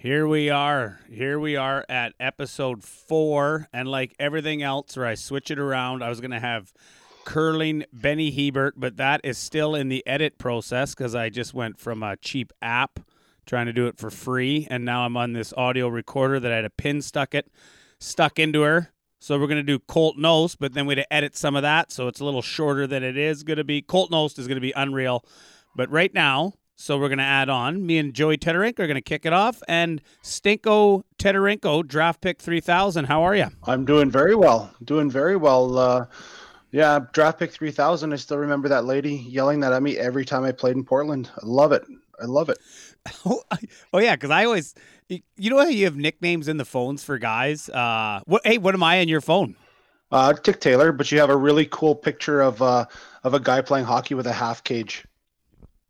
Here we are at episode 4, and like everything else where I switch it around, I was going to have curling Benny Hebert, but that is still in the edit process because I just went from a cheap app trying to do it for free, and now I'm on this audio recorder that I had a pin stuck into her. So we're going to do Colt Knost, but then we had to edit some of that, so it's a little shorter than it is going to be. Colt Knost is going to be unreal, but right now... So we're going to add on. Me and Joey Teterink are going to kick it off. And Stinko Teterenko, draft pick 3,000. How are you? I'm doing very well. Yeah, draft pick 3,000. I still remember that lady yelling that at me every time I played in Portland. I love it. Oh yeah, because I always – you know how you have nicknames in the phones for guys? What am I in your phone? Tick Taylor, but you have a really cool picture of a guy playing hockey with a half cage.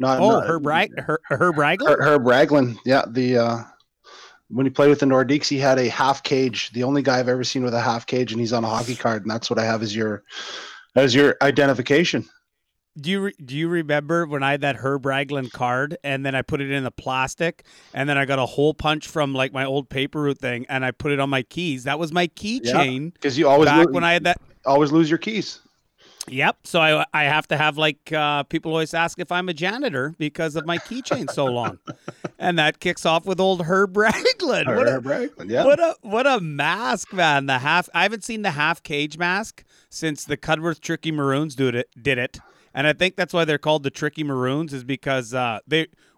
Herb Raglan? Herb Raglan, yeah. When he played with the Nordiques, he had a half cage. The only guy I've ever seen with a half cage, and he's on a hockey card, and that's what I have as your identification. Do you remember when I had that Herb Raglan card, and then I put it in the plastic, and then I got a hole punch from like my old paper route thing, and I put it on my keys. That was my keychain. Because you always when I had that, always lose your keys. Yep. So I have to have like people always ask if I'm a janitor because of my keychain so long, and that kicks off with old Herb Raglan. Yeah. What a mask, man! The half. I haven't seen the half cage mask since the Cudworth Tricky Maroons did it, and I think that's why they're called the Tricky Maroons is because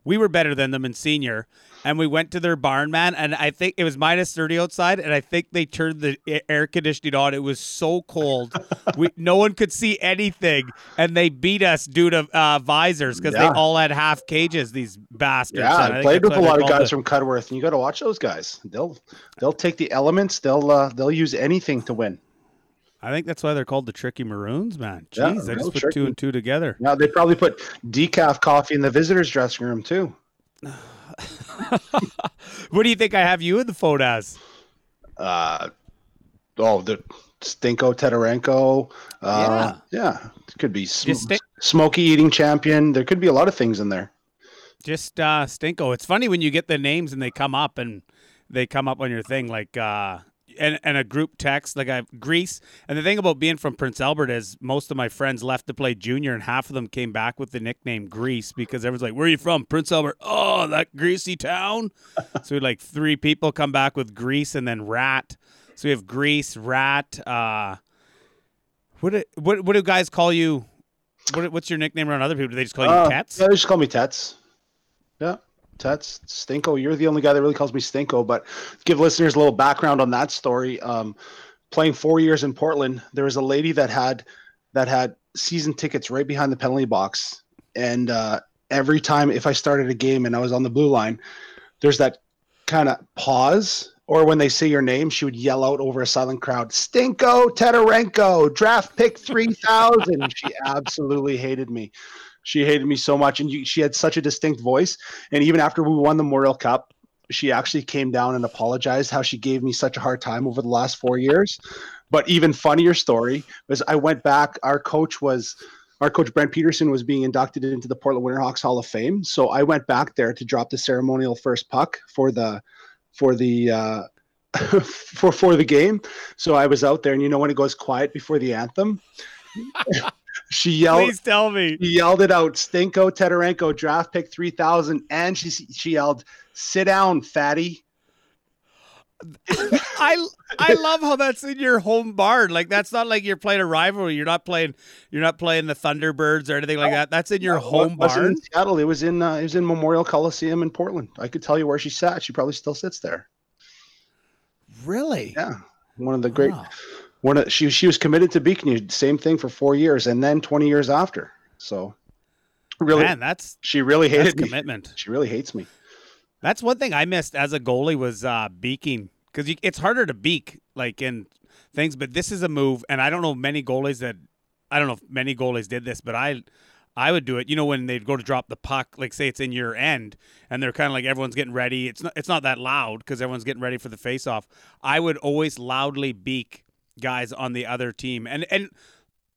we were better than them in senior, and we went to their barn, man, and I think it was minus 30 outside, and I think they turned the air conditioning on. It was so cold. No one could see anything, and they beat us due to visors because they all had half cages, these bastards. Yeah, I played with a lot of guys from Cudworth, and you got to watch those guys. They'll take the elements. They'll use anything to win. I think that's why they're called the Tricky Maroons, man. Jeez, I just put tricky. Two and two together. Now they probably put decaf coffee in the visitors' dressing room too. What do you think I have you in the phone as? The Stinko Teterenko. Yeah. It could be smoky eating champion. There could be a lot of things in there. Just Stinko. It's funny when you get the names and they come up on your thing like. And a group text, like Greece. And the thing about being from Prince Albert is most of my friends left to play junior, and half of them came back with the nickname Greece because everyone's like, where are you from? Prince Albert. Oh, that greasy town. So we had like 3 people come back with Greece and then Rat. So we have Greece, Rat. What do guys call you? What's your nickname around other people? Do they just call you Tets? Yeah, they just call me Tets. Yeah. Tets, Stinko. You're the only guy that really calls me Stinko, but give listeners a little background on that story. Playing 4 years in Portland, there was a lady that had season tickets right behind the penalty box, and every time if I started a game and I was on the blue line, there's that kind of pause, or when they say your name, she would yell out over a silent crowd, Stinko Teterenko, draft pick 3,000. She absolutely hated me. She hated me so much, and she had such a distinct voice. And even after we won the Memorial Cup, she actually came down and apologized how she gave me such a hard time over the last 4 years. But even funnier story was I went back. Our coach Brent Peterson was being inducted into the Portland Winterhawks Hall of Fame, so I went back there to drop the ceremonial first puck for the for the game. So I was out there, and you know when it goes quiet before the anthem. She yelled it out, Stinko Teterenko, draft pick 3,000, and she yelled, sit down, fatty. I love how that's in your home barn. Like that's not like you're playing a rivalry. You're not playing the Thunderbirds or anything like that. That's in your home barn. In Seattle. It was in Memorial Coliseum in Portland. I could tell you where she sat. She probably still sits there. Really? Yeah. One of the great. Wow. She was committed to Beacon, same thing for 4 years, and then 20 years after. So, really, man, she really hated me. Commitment. She really hates me. That's one thing I missed as a goalie was beaking because it's harder to beak like in things. But this is a move, and I don't know if many goalies did this, but I would do it. You know, when they'd go to drop the puck, like say it's in your end, and they're kind of like everyone's getting ready. It's not that loud because everyone's getting ready for the face-off. I would always loudly beak guys on the other team, and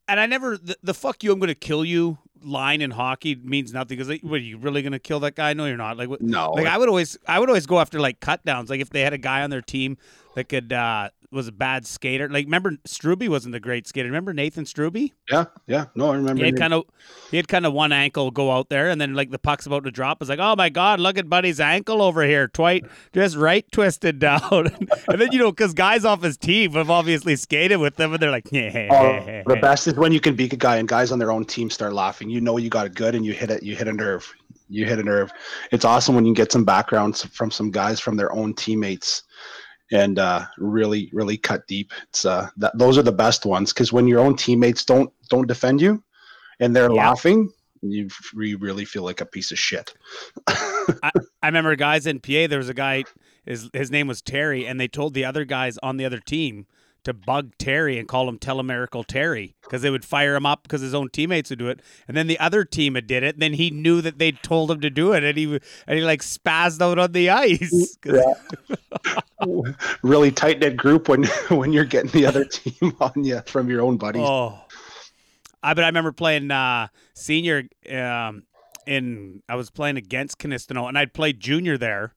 I never the fuck you, I'm gonna kill you line in hockey means nothing because, like, what, are you really going to kill that guy? No, you're not. Like, no. Like, I would always go after, like, cut downs. Like, if they had a guy on their team that could was a bad skater. Like, remember Strube wasn't the great skater. Remember Nathan Strube? Yeah. No, I remember. He had kind of one ankle go out there, and then, like, the puck's about to drop. It's like, oh my God, look at buddy's ankle over here, just right twisted down. And then, you know, because guys off his team have obviously skated with them, and they're like, yeah. The best is when you can beat a guy, and guys on their own team start laughing. You know you got it good, and you hit a nerve. You hit a nerve. It's awesome when you get some backgrounds from some guys from their own teammates. And really, really cut deep. It's those are the best ones, because when your own teammates don't defend you, and they're laughing, you really feel like a piece of shit. I remember guys in PA. There was a guy. His name was Terry, and they told the other guys on the other team to bug Terry and call him Telemiracle Terry, because they would fire him up because his own teammates would do it. And then the other team had did it. And then he knew that they told him to do it, and he like spazzed out on the ice. Really tight knit group when you're getting the other team on you from your own buddies. Oh, I remember playing senior I was playing against Knistano, and I'd played junior there.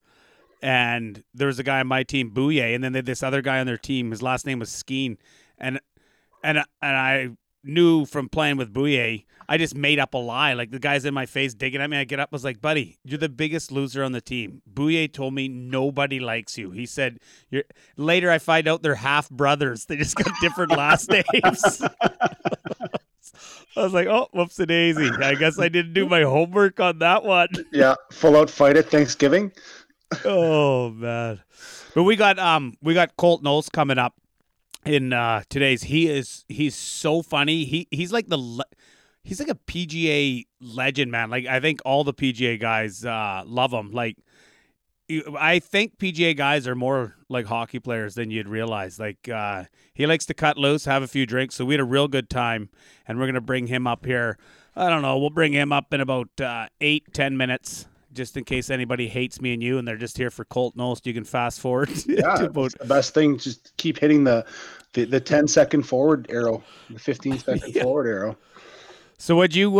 And there was a guy on my team, Bouye, and then they had this other guy on their team. His last name was Skeen, and I knew from playing with Bouye, I just made up a lie. Like, the guy's in my face digging at me. I get up, I was like, buddy, you're the biggest loser on the team. Bouye told me nobody likes you. He said, later I find out they're half brothers. They just got different last names. I was like, oh, whoopsie daisy. I guess I didn't do my homework on that one. Yeah, full out fight at Thanksgiving. Oh man! But we got Colt Knost coming up in today's. He's so funny. He's like a PGA legend, man. Like, I think all the PGA guys love him. Like, I think PGA guys are more like hockey players than you'd realize. Like, he likes to cut loose, have a few drinks. So we had a real good time, and we're gonna bring him up here. I don't know. We'll bring him up in about 8-10 minutes. Just in case anybody hates me and you, and they're just here for Colt Knost, you can fast forward. Yeah, it's the best thing. Just keep hitting the 10-second forward arrow, the 15-second forward arrow. So what'd you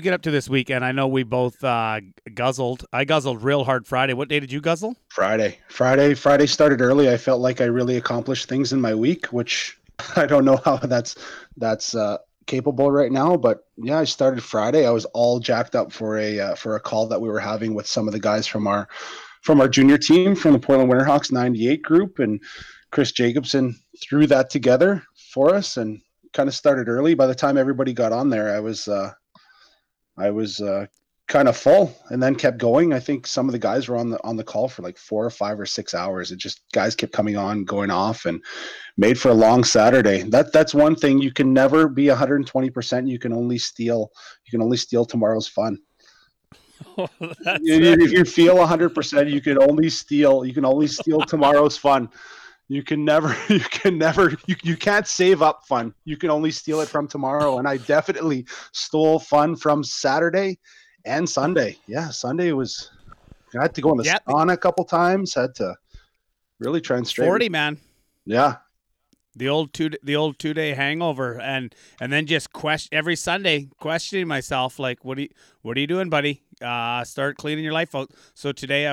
get up to this weekend? I know we both guzzled. I guzzled real hard Friday. What day did you guzzle? Friday started early. I felt like I really accomplished things in my week, which I don't know how that's capable right now, but yeah, I started Friday. I was all jacked up for a call that we were having with some of the guys from our junior team from the Portland Winterhawks 98 group, and Chris Jacobson threw that together for us and kind of started early. By the time everybody got on there, I was kind of full, and then kept going. I think some of the guys were on the call for like 4 or 5 or 6 hours. It just, guys kept coming on, going off, and made for a long Saturday. That's one thing. You can never be 120%. You can only steal tomorrow's fun. Oh, if you feel 100%, you can only steal tomorrow's fun. You can't save up fun. You can only steal it from tomorrow. And I definitely stole fun from Saturday and Sunday. Yeah, Sunday was, I had to go in the sauna a couple times. Had to really try and straighten. 40, man. Yeah, the old 2-day hangover, and then just every Sunday questioning myself, like, what are you doing, buddy? Start cleaning your life out. So today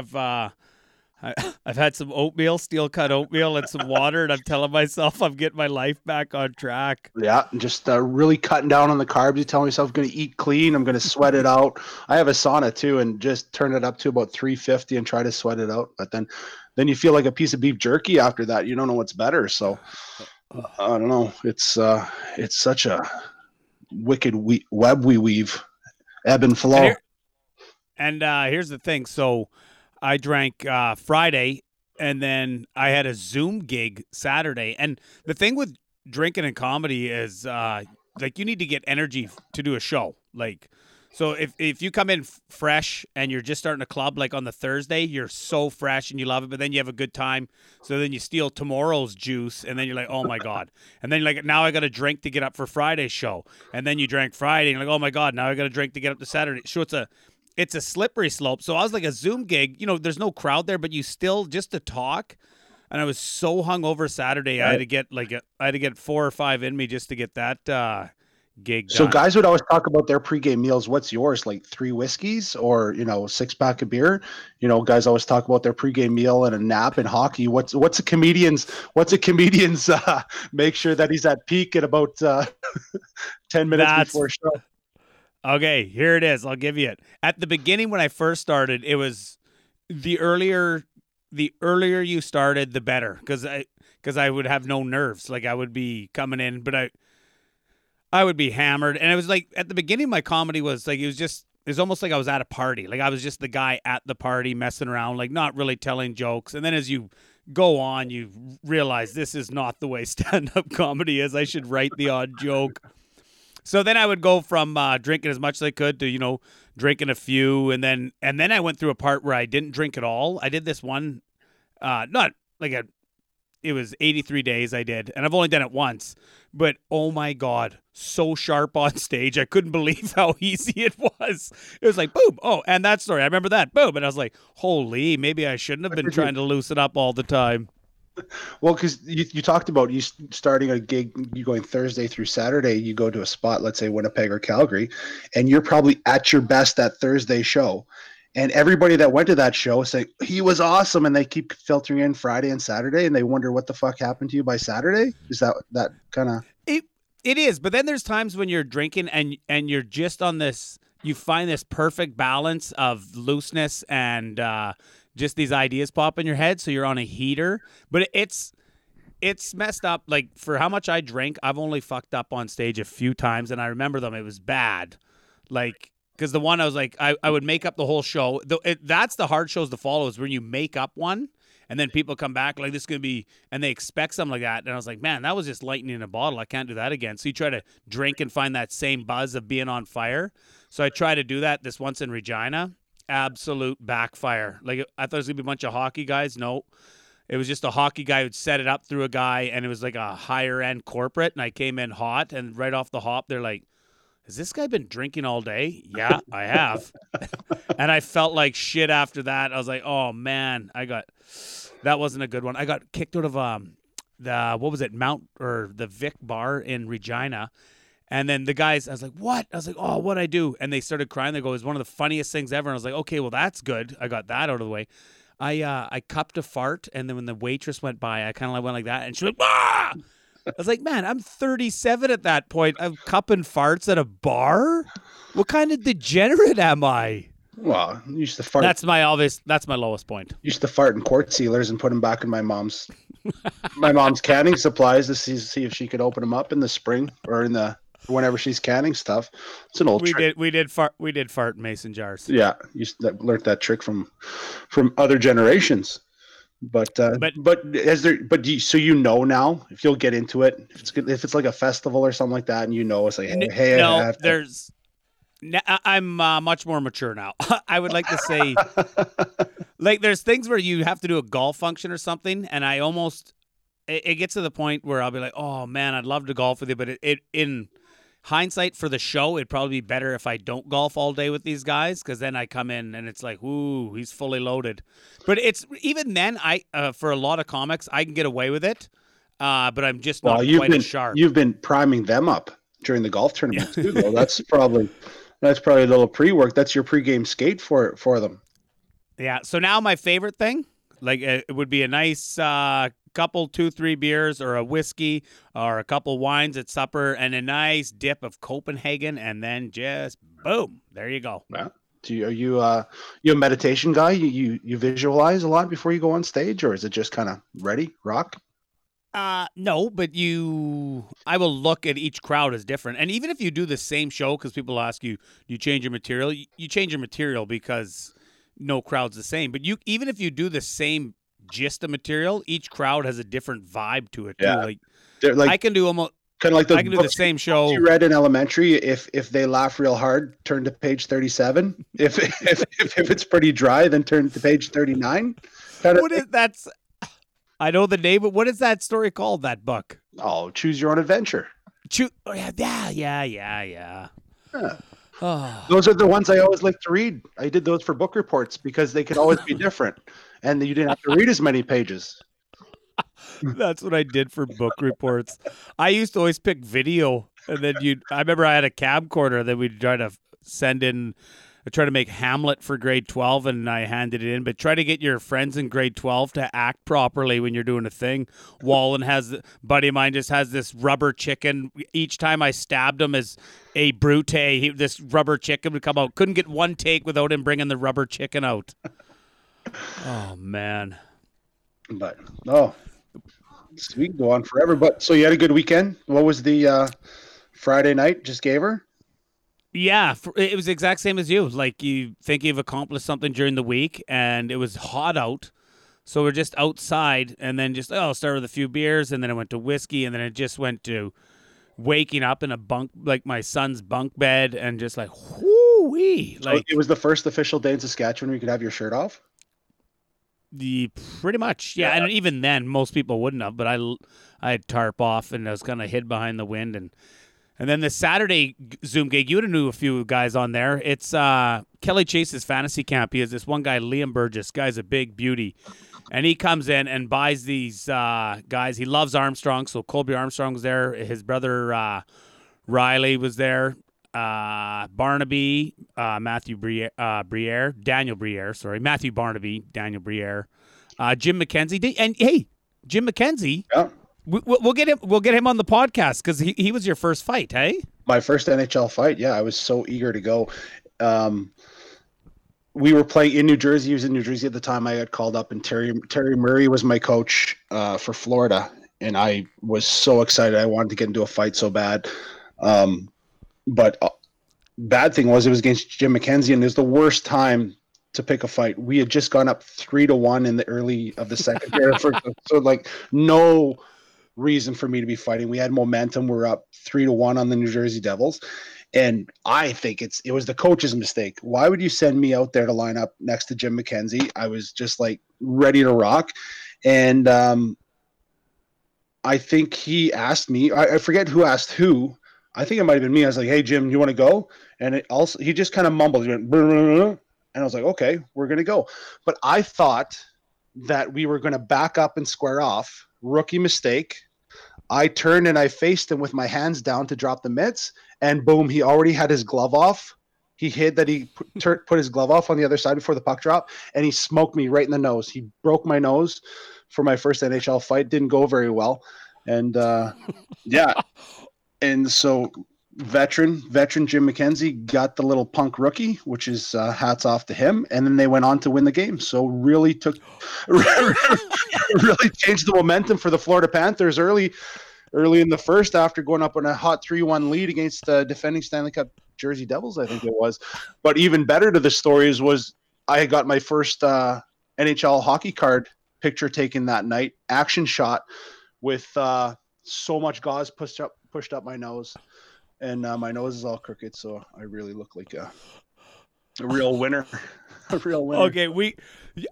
I've had some oatmeal, steel cut oatmeal, and some water, and I'm telling myself I'm getting my life back on track. Yeah, just really cutting down on the carbs. You tell myself I'm going to eat clean. I'm going to sweat it out. I have a sauna too, and just turn it up to about 350 and try to sweat it out. But then you feel like a piece of beef jerky after that. You don't know what's better. So I don't know. It's such a wicked web we weave, ebb and flow. And here's the thing. So I drank Friday, and then I had a Zoom gig Saturday. And the thing with drinking and comedy is, like, you need to get energy to do a show. Like, so if you come in fresh and you're just starting a club, like on the Thursday, you're so fresh and you love it, but then you have a good time. So then you steal tomorrow's juice, and then you're like, oh my God. And then you're like, now I got to drink to get up for Friday's show. And then you drank Friday, and you're like, oh my God, now I got to drink to get up to Saturday. So it's a slippery slope. So I was like, a Zoom gig, you know, there's no crowd there, but you still just to talk. And I was so hungover Saturday. Right. I had to get 4 or 5 in me just to get that gig done. So guys would always talk about their pregame meals. What's yours? Like 3 whiskeys or, you know, 6-pack of beer. You know, guys always talk about their pregame meal and a nap and hockey. What's a comedian's make sure that he's at peak at about 10 minutes before show. Okay, here it is. I'll give you it. At the beginning when I first started, it was the earlier you started, the better, because I would have no nerves. Like I would be coming in, but I would be hammered. And it was like at the beginning, my comedy was like, it was almost like I was at a party. Like I was just the guy at the party messing around, like not really telling jokes. And then as you go on, you realize this is not the way stand-up comedy is. I should write the odd joke. So then I would go from drinking as much as I could to, you know, drinking a few. And then I went through a part where I didn't drink at all. I did this one, it was 83 days I did, and I've only done it once, but oh my God, so sharp on stage. I couldn't believe how easy it was. It was like, boom. Oh, and that story. I remember that. Boom. And I was like, holy, maybe I shouldn't have been trying to loosen up all the time. Well, because you talked about you starting a gig, you going Thursday through Saturday, you go to a spot, let's say Winnipeg or Calgary, and you're probably at your best that Thursday show. And everybody that went to that show say, he was awesome. And they keep filtering in Friday and Saturday and they wonder what the fuck happened to you by Saturday. Is that kind of... It is. But then there's times when you're drinking and you're just on this, you find this perfect balance of looseness and just these ideas pop in your head. So you're on a heater, but it's messed up. Like for how much I drink, I've only fucked up on stage a few times and I remember them. It was bad. Like... Because the one I was like, I would make up the whole show. That's the hard shows to follow is when you make up one and then people come back like this is going to be, and they expect something like that. And I was like, man, that was just lightning in a bottle. I can't do that again. So you try to drink and find that same buzz of being on fire. So I tried to do that this once in Regina. Absolute backfire. Like I thought it was going to be a bunch of hockey guys. No, it was just a hockey guy who'd set it up through a guy and it was like a higher end corporate. And I came in hot and right off the hop, they're like, has this guy been drinking all day? Yeah, I have. And I felt like shit after that. I was like, oh man, that wasn't a good one. I got kicked out of the Vic bar in Regina. And then the guys, I was like, what? I was like, oh, what'd I do? And they started crying. They go, it's one of the funniest things ever. And I was like, okay, well, that's good. I got that out of the way. I cupped a fart. And then when the waitress went by, I kind of went like that. And she went, ah! I was like, man, I'm 37 at that point. I'm cupping farts at a bar? What kind of degenerate am I? Well, I used to fart. That's my lowest point. I used to fart in quart sealers and put them back in my mom's canning supplies to see if she could open them up in the spring or in the whenever she's canning stuff. It's an old trick. We did fart in mason jars. Yeah, learned that trick from other generations. But you know now if you'll get into it if it's like a festival or something like that and you know it's like hey no, I have to... I'm much more mature now. I would like to say like there's things where you have to do a golf function or something and I almost it gets to the point where I'll be like oh man I'd love to golf with you but it in hindsight for the show, it'd probably be better if I don't golf all day with these guys because then I come in and it's like, ooh, he's fully loaded. But it's even then, I for a lot of comics, I can get away with it, but I'm just not as sharp. You've been priming them up during the golf tournament too. Well, that's probably a little pre-work. That's your pre-game skate for them. Yeah. So now my favorite thing, like it would be a nice. Couple 2-3 beers or a whiskey or a couple wines at supper and a nice dip of Copenhagen and then just boom, there you go. Yeah. Are you a meditation guy? You visualize a lot before you go on stage or is it just kind of ready rock? No, but I will look at each crowd as different. And even if you do the same show, because people ask you, do you change your material? You change your material because no crowd's the same. But even if you do the same gist of material, each crowd has a different vibe to it too. Yeah. Like I can do almost kind of like I can do the same show you read in elementary. If they laugh real hard, turn to page 37. If it's pretty dry, then turn to page 39. I know the name, but what is that story called? That book? Oh, Choose Your Own Adventure. Yeah. Oh. Those are the ones I always like to read. I did those for book reports because they could always be different and you didn't have to read as many pages. That's what I did for book reports. I used to always pick video And then I remember I had a camcorder that we'd try to send in. I tried to make Hamlet for grade 12, and I handed it in. But try to get your friends in grade 12 to act properly when you're doing a thing. Wallen has – buddy of mine just has this rubber chicken. Each time I stabbed him as a brute, this rubber chicken would come out. Couldn't get one take without him bringing the rubber chicken out. Oh, man. But, no, we can go on forever. But so you had a good weekend. What was the Friday night just gave her? Yeah, it was the exact same as you. Like, you think you've accomplished something during the week, and it was hot out. So we're just outside, and then just, I'll start with a few beers, and then I went to whiskey, and then it just went to waking up in a bunk, like my son's bunk bed, and just like, whoo-wee. Like, so it was the first official day in Saskatchewan where you could have your shirt off? Pretty much, yeah. And even then, most people wouldn't have, but I had tarp off, and I was kind of hid behind the wind, And then the Saturday Zoom gig, you would have knew a few guys on there. It's Kelly Chase's fantasy camp. He has this one guy, Liam Burgess. Guy's a big beauty. And he comes in and buys these guys. He loves Armstrong, so Colby Armstrong was there. His brother Riley was there. Barnaby, Matthew Barnaby, Daniel Briere. Jim McKenzie. And, hey, Jim McKenzie. Yeah. We'll get him on the podcast because he was your first fight, hey? My first NHL fight, yeah. I was so eager to go. We were playing in New Jersey. He was in New Jersey at the time. I got called up, and Terry Murray was my coach for Florida, and I was so excited. I wanted to get into a fight so bad. But bad thing was it was against Jim McKenzie, and it was the worst time to pick a fight. We had just gone up 3-1 in the early of the second period. So, like, no reason for me to be fighting. We had momentum. We're up 3-1 on the New Jersey Devils, and I think it was the coach's mistake. Why would you send me out there to line up next to Jim McKenzie? I was just like ready to rock, and I think he asked me. I forget who asked who. I think it might have been me. I was like, "Hey Jim, you want to go?" And he just kind of mumbled. He went, "Bruh, bruh, bruh," and I was like, "Okay, we're gonna go." But I thought that we were gonna back up and square off. Rookie mistake. I turned and I faced him with my hands down to drop the mitts, and boom, he already had his glove off. He hid that he put his glove off on the other side before the puck drop, and he smoked me right in the nose. He broke my nose for my first NHL fight. Didn't go very well. And yeah. And so veteran Jim McKenzie got the little punk rookie, which is hats off to him. And then they went on to win the game. So really changed the momentum for the Florida Panthers early in the first after going up on a hot 3-1 lead against the defending Stanley Cup Jersey Devils, I think it was. But even better to the stories was I got my first NHL hockey card picture taken that night, action shot with so much gauze pushed up my nose. And my nose is all crooked, so I really look like a real winner. A real winner. Okay,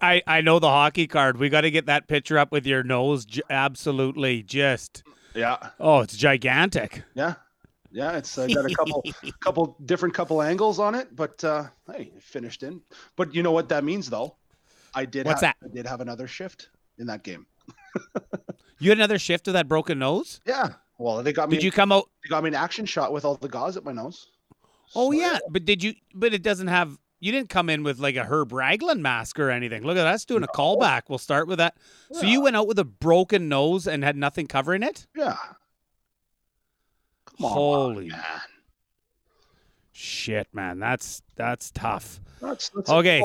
I know the hockey card. We got to get that picture up with your nose. Absolutely, just yeah. Oh, it's gigantic. Yeah. It's got a couple different angles on it, but hey, it finished in. But you know what that means, though. I did have another shift in that game. You had another shift of that broken nose? Yeah. Well, they got me. Did you come out? They got me an action shot with all the gauze at my nose. Oh, so, yeah. But did you? But it doesn't have. You didn't come in with like a Herb Raglan mask or anything. Look at us doing a callback. We'll start with that. Yeah. So you went out with a broken nose and had nothing covering it? Yeah. Come on, holy man. Shit, man. That's tough. That's okay.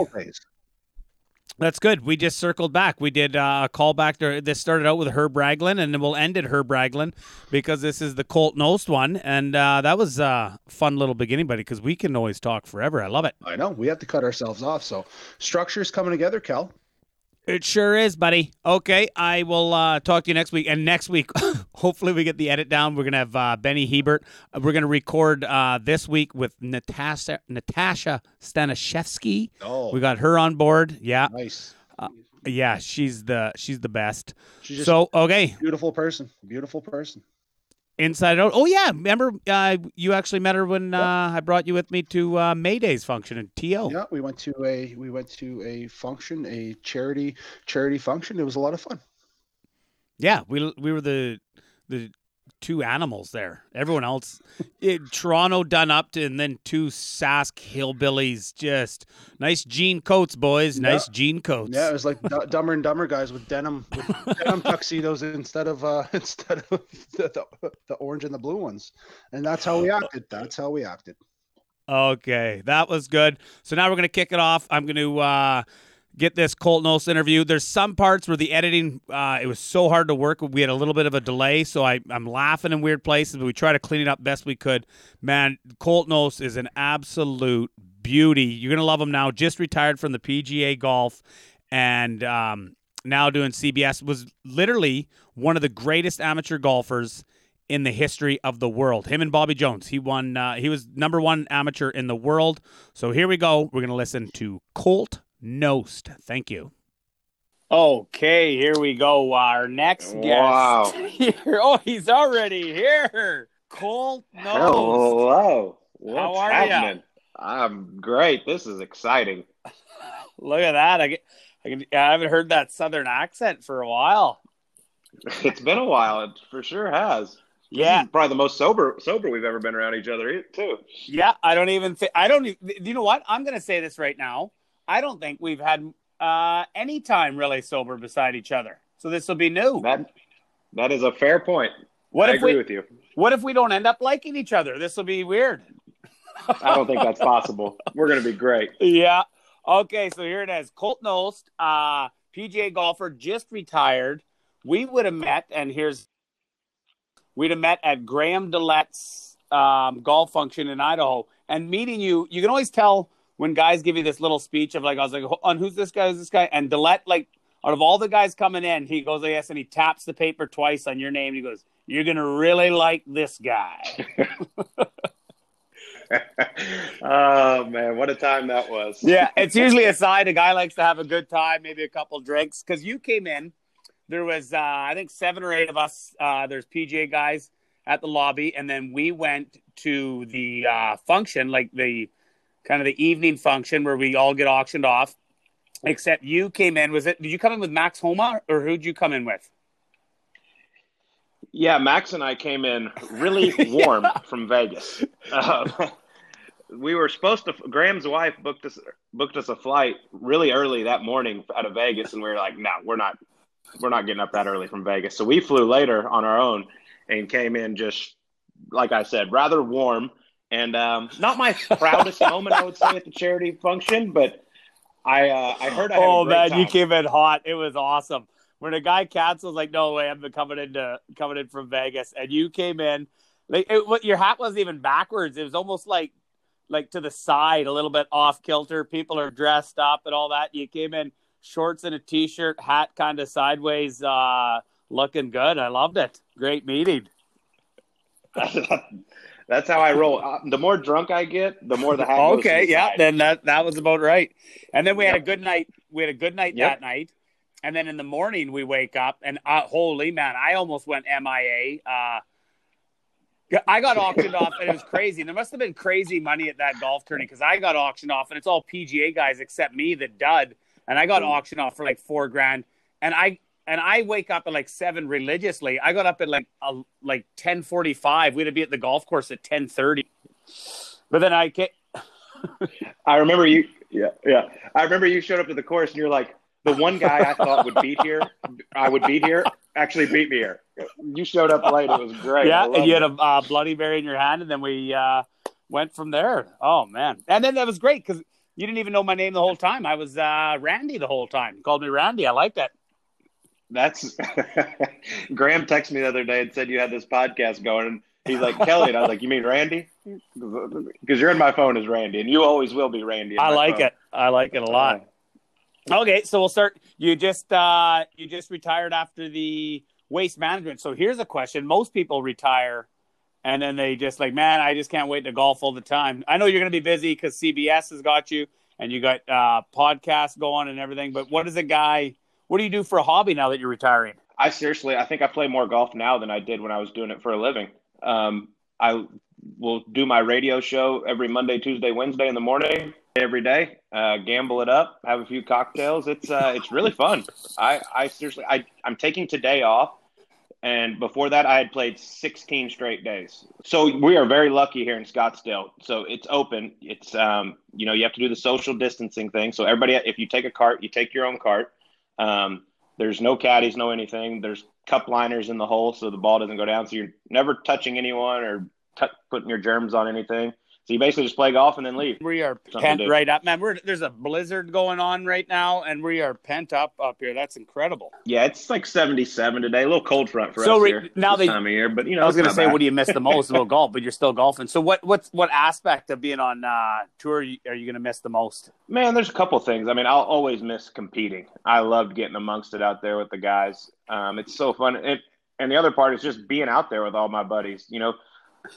That's good. We just circled back. We did a callback. This started out with Herb Raglan, and then we'll end at Herb Raglan because this is the Colt Knost one, and that was a fun little beginning, buddy, because we can always talk forever. I love it. I know. We have to cut ourselves off, so structure's coming together, Cal. It sure is, buddy. Okay, I will talk to you next week, and next week, hopefully we get the edit down. We're going to have Benny Hebert. We're going to record this week with Natasha Stanishevsky. Oh. We got her on board. Yeah. Nice. Yeah, she's the best. She's just okay. Beautiful person. Inside Out. Oh, yeah. Remember, you actually met her when I brought you with me to May Day's function in T.O. Yeah, we went to a function, a charity function. It was a lot of fun. Yeah, we were the two animals there. Everyone else, Toronto done up, and then two Sask hillbillies. Just nice jean coats, boys. Nice jean coats. Yeah, it was like Dumber and Dumber guys with denim tuxedos instead of the orange and the blue ones. And that's how we acted. Okay, that was good. So now we're going to kick it off. I'm going to get this Colt Knost interview. There's some parts where the editing, it was so hard to work. We had a little bit of a delay, so I'm laughing in weird places, but we try to clean it up best we could. Man, Colt Knost is an absolute beauty. You're going to love him now. Just retired from the PGA Golf and now doing CBS. Was literally one of the greatest amateur golfers in the history of the world. Him and Bobby Jones. He won. He was number one amateur in the world. So here we go. We're going to listen to Colt Knost. Thank you. Okay, here we go. Our next guest. Wow. Oh, he's already here. Colt Knost. Hello. How are happening? I'm great. This is exciting. Look at that. I haven't heard that Southern accent for a while. It's been a while. It for sure has. Yeah, this is probably the most sober we've ever been around each other too. Yeah, you know what? I'm going to say this right now. I don't think we've had any time really sober beside each other. So this will be new. That is a fair point. I agree with you. What if we don't end up liking each other? This will be weird. I don't think that's possible. We're going to be great. Yeah. Okay. So here it is. Colt Knost, PGA golfer, just retired. We would have met, and we'd have met at Graham DeLette's golf function in Idaho. And meeting you, you can always tell when guys give you this little speech of like, I was like, on who's this guy? Who's this guy? And DeLette, like, out of all the guys coming in, he goes, I guess, and he taps the paper twice on your name. He goes, you're going to really like this guy. Oh man, what a time that was. Yeah, it's usually a side. A guy likes to have a good time, maybe a couple drinks, because you came in. There was, I think, 7 or 8 of us. There's PGA guys at the lobby. And then we went to the function, like the kind of the evening function where we all get auctioned off. Except you came in. Did you come in with Max Homa, or who'd you come in with? Yeah, Max and I came in really warm from Vegas. We were supposed to – Graham's wife booked us a flight really early that morning out of Vegas. And we were like, no, we're not getting up that early from Vegas. So we flew later on our own and came in just, like I said, rather warm. And not my proudest moment, I would say, at the charity function, but I heard I had a great time. You came in hot. It was awesome. When a guy cancels, like, no way, I'm coming in from Vegas. And you came in. Like, your hat wasn't even backwards. It was almost like to the side, a little bit off kilter. People are dressed up and all that. You came in. Shorts and a T-shirt, hat kind of sideways, looking good. I loved it. Great meeting. That's how I roll. The more drunk I get, the more the hat goes. Okay, yeah, then that was about right. And then we had a good night. We had a good night that night. And then in the morning we wake up, and holy man, I almost went MIA. I got auctioned off, and it was crazy. There must have been crazy money at that golf tourney, because I got auctioned off, and it's all PGA guys except me, the dud. And I got auctioned off for like $4,000, and I wake up at like 7 religiously. I got up at like 10:45. We had to be at the golf course at 10:30. But then I remember you. Yeah. I remember you showed up to the course, and you're like, the one guy I thought would beat me here. You showed up late. It was great. Yeah, and you had a Bloody Mary in your hand, and then we went from there. Oh man, and then that was great because. You didn't even know my name the whole time. I was Randy the whole time. You called me Randy. I like that. That's Graham texted me the other day and said you had this podcast going. And he's like, Kelly. And I was like, you mean Randy? Because you're in my phone as Randy. And you always will be Randy. I like it. I like it a lot. Okay, so we'll start. You just retired after the Waste Management. So here's a question. Most people retire. And then they just like, man, I just can't wait to golf all the time. I know you're going to be busy because CBS has got you and you got podcasts going and everything. But what do you do for a hobby now that you're retiring? I think I play more golf now than I did when I was doing it for a living. I will do my radio show every Monday, Tuesday, Wednesday in the morning, every day, gamble it up, have a few cocktails. It's really fun. I'm taking today off. And before that, I had played 16 straight days. So we are very lucky here in Scottsdale. So it's open. It's, you know, you have to do the social distancing thing. So everybody, if you take a cart, you take your own cart. There's no caddies, no anything. There's cup liners in the hole so the ball doesn't go down. So you're never touching anyone or putting your germs on anything. So you basically just play golf and then leave. We are pent right up, man. There's a blizzard going on right now, and we are pent up here. That's incredible. Yeah, it's like 77 today. A little cold front for us here this time of year. But you know, I was going to say, what do you miss the most? A little golf, but you're still golfing. So what aspect of being on tour are you going to miss the most? Man, there's a couple things. I mean, I'll always miss competing. I loved getting amongst it out there with the guys. It's so fun, and the other part is just being out there with all my buddies. You know.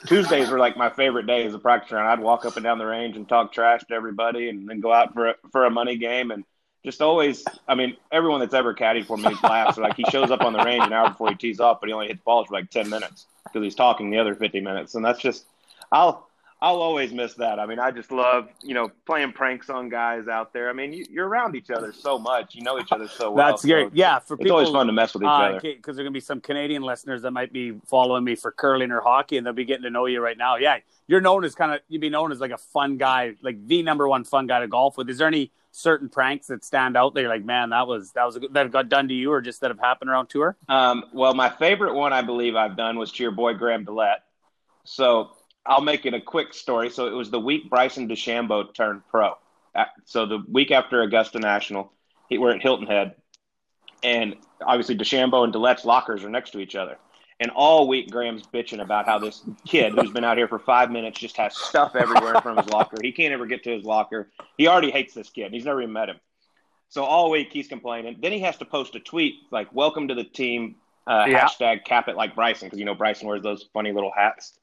Tuesdays were like my favorite day as a practice round. I'd walk up and down the range and talk trash to everybody and then go out for a money game. And just always, I mean, everyone that's ever caddied for me laughs. Like he shows up on the range an hour before he tees off, but he only hits balls for like 10 minutes because he's talking the other 50 minutes. And that's just, I'll always miss that. I mean, I just love, you know, playing pranks on guys out there. I mean, you're around each other so much. You know each other so well. That's great. So yeah, for people, it's always fun to mess with each other. Because there are going to be some Canadian listeners that might be following me for curling or hockey, and they'll be getting to know you right now. Yeah, you'd be known as like a fun guy, like the number one fun guy to golf with. Is there any certain pranks that stand out that you're like, man, that got done to you or just that have happened around tour? Well, my favorite one I believe I've done was to your boy Graham Dillette. So I'll make it a quick story. So it was the week Bryson DeChambeau turned pro. So the week after Augusta National, we're at Hilton Head. And obviously DeChambeau and Dillette's lockers are next to each other. And all week Graham's bitching about how this kid who's been out here for 5 minutes just has stuff everywhere from his locker. He can't ever get to his locker. He already hates this kid. He's never even met him. So all week he's complaining. Then he has to post a tweet like, welcome to the team, hashtag cap it like Bryson. Because, you know, Bryson wears those funny little hats.